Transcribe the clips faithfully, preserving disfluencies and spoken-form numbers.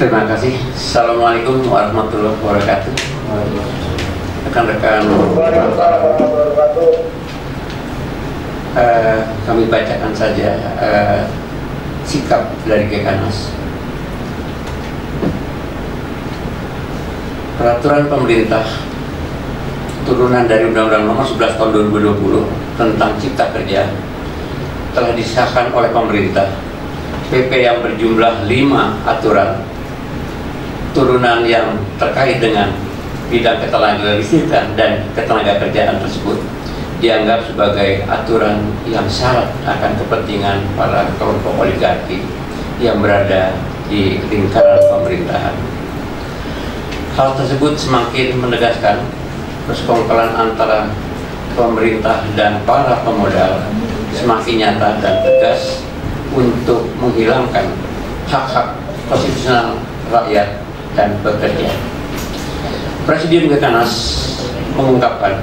Terima kasih. Assalamualaikum warahmatullahi wabarakatuh. Rekan-rekan, uh, kami bacakan saja uh, sikap dari G K N A S. Peraturan pemerintah turunan dari Undang-Undang Nomor sebelas tahun dua ribu dua puluh tentang Cipta Kerja telah disahkan oleh pemerintah. P P yang berjumlah lima aturan turunan yang terkait dengan bidang ketenagakerjaan dan ketenagakerjaan tersebut dianggap sebagai aturan yang syarat akan kepentingan para kelompok oligarki yang berada di lingkaran pemerintahan. Hal tersebut semakin menegaskan persekongkolan antara pemerintah dan para pemodal semakin nyata dan tegas untuk menghilangkan hak-hak konstitusional rakyat dan pekerja. Presiden G K N A S mengungkapkan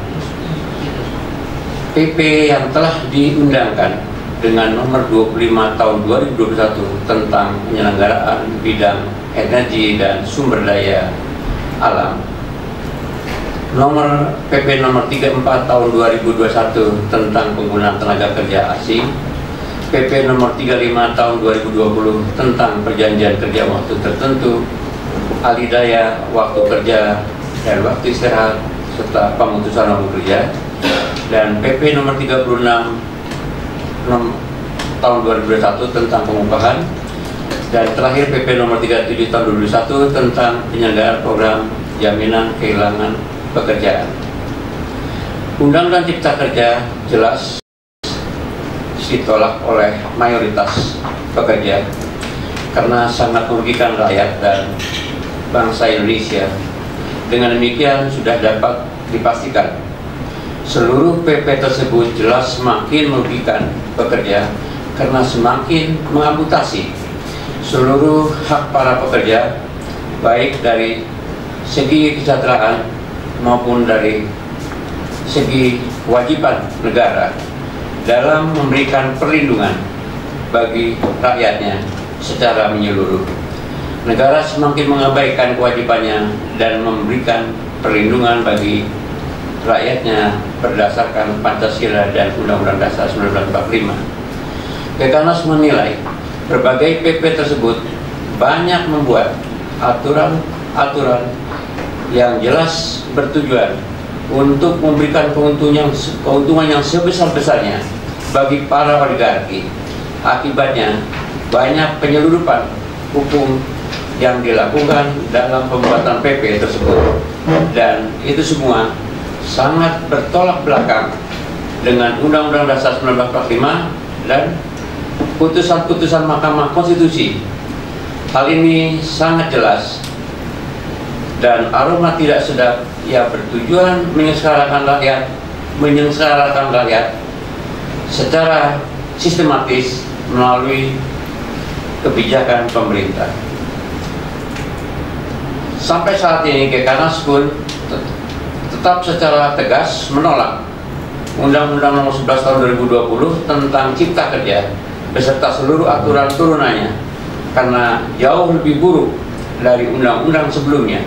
P P yang telah diundangkan dengan nomor dua puluh lima tahun dua ribu dua puluh satu tentang penyelenggaraan bidang energi dan sumber daya alam, nomor P P nomor tiga puluh empat tahun dua ribu dua puluh satu tentang penggunaan tenaga kerja asing, P P nomor tiga puluh lima tahun dua ribu dua puluh tentang perjanjian kerja waktu tertentu, alidaya waktu kerja dan waktu istirahat serta pemutusan hubungan kerja, dan P P nomor tiga puluh enam tahun dua ribu dua puluh satu tentang pengupahan, dan terakhir P P nomor tiga puluh tujuh tahun dua ribu dua puluh satu tentang penyelenggaraan program jaminan kehilangan pekerjaan. Undang-Undang Cipta Kerja jelas ditolak oleh mayoritas pekerja karena sangat merugikan rakyat dan bangsa Indonesia. Dengan demikian sudah dapat dipastikan seluruh P P tersebut jelas semakin merugikan pekerja karena semakin mengamputasi seluruh hak para pekerja baik dari segi kesejahteraan maupun dari segi kewajiban negara dalam memberikan perlindungan bagi rakyatnya secara menyeluruh. Negara semakin mengabaikan kewajibannya dan memberikan perlindungan bagi rakyatnya berdasarkan Pancasila dan Undang-Undang Dasar seribu sembilan ratus empat puluh lima. G K N A S menilai berbagai P P tersebut banyak membuat aturan-aturan yang jelas bertujuan untuk memberikan keuntungan, keuntungan yang sebesar-besarnya bagi para oligarki. Akibatnya banyak penyeludupan hukum yang dilakukan dalam pembuatan P P tersebut, dan itu semua sangat bertolak belakang dengan Undang-Undang Dasar seribu sembilan ratus empat puluh lima dan putusan-putusan Mahkamah Konstitusi. Hal ini sangat jelas dan aroma tidak sedap yang bertujuan menyengsarakan rakyat menyengsarakan rakyat secara sistematis melalui kebijakan pemerintah. Sampai saat ini G K N A S pun tetap secara tegas menolak Undang-Undang Nomor sebelas tahun dua ribu dua puluh tentang Cipta Kerja beserta seluruh aturan turunannya karena jauh lebih buruk dari undang-undang sebelumnya,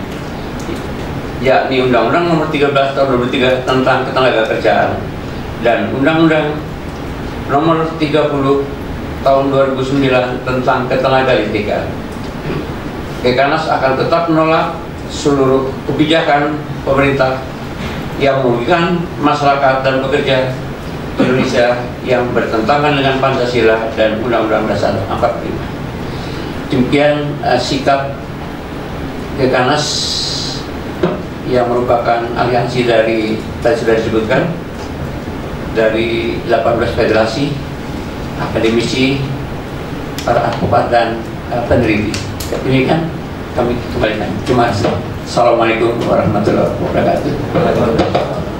yakni Undang-Undang Nomor tiga belas tahun dua ribu tiga tentang ketenagakerjaan dan Undang-Undang Nomor tiga puluh tahun dua ribu sembilan tentang ketenagalistikan. G K N A S akan tetap menolak seluruh kebijakan pemerintah yang merugikan masyarakat dan pekerja Indonesia yang bertentangan dengan Pancasila dan Undang-Undang Dasar seribu sembilan ratus empat puluh lima. Demikian uh, sikap G K N A S yang merupakan aliansi dari tadi sudah disebutkan dari delapan belas federasi, akademisi, para advokat dan uh, peneliti. Ini kan kami kembalikan. Terima kasih. Assalamualaikum warahmatullahi wabarakatuh.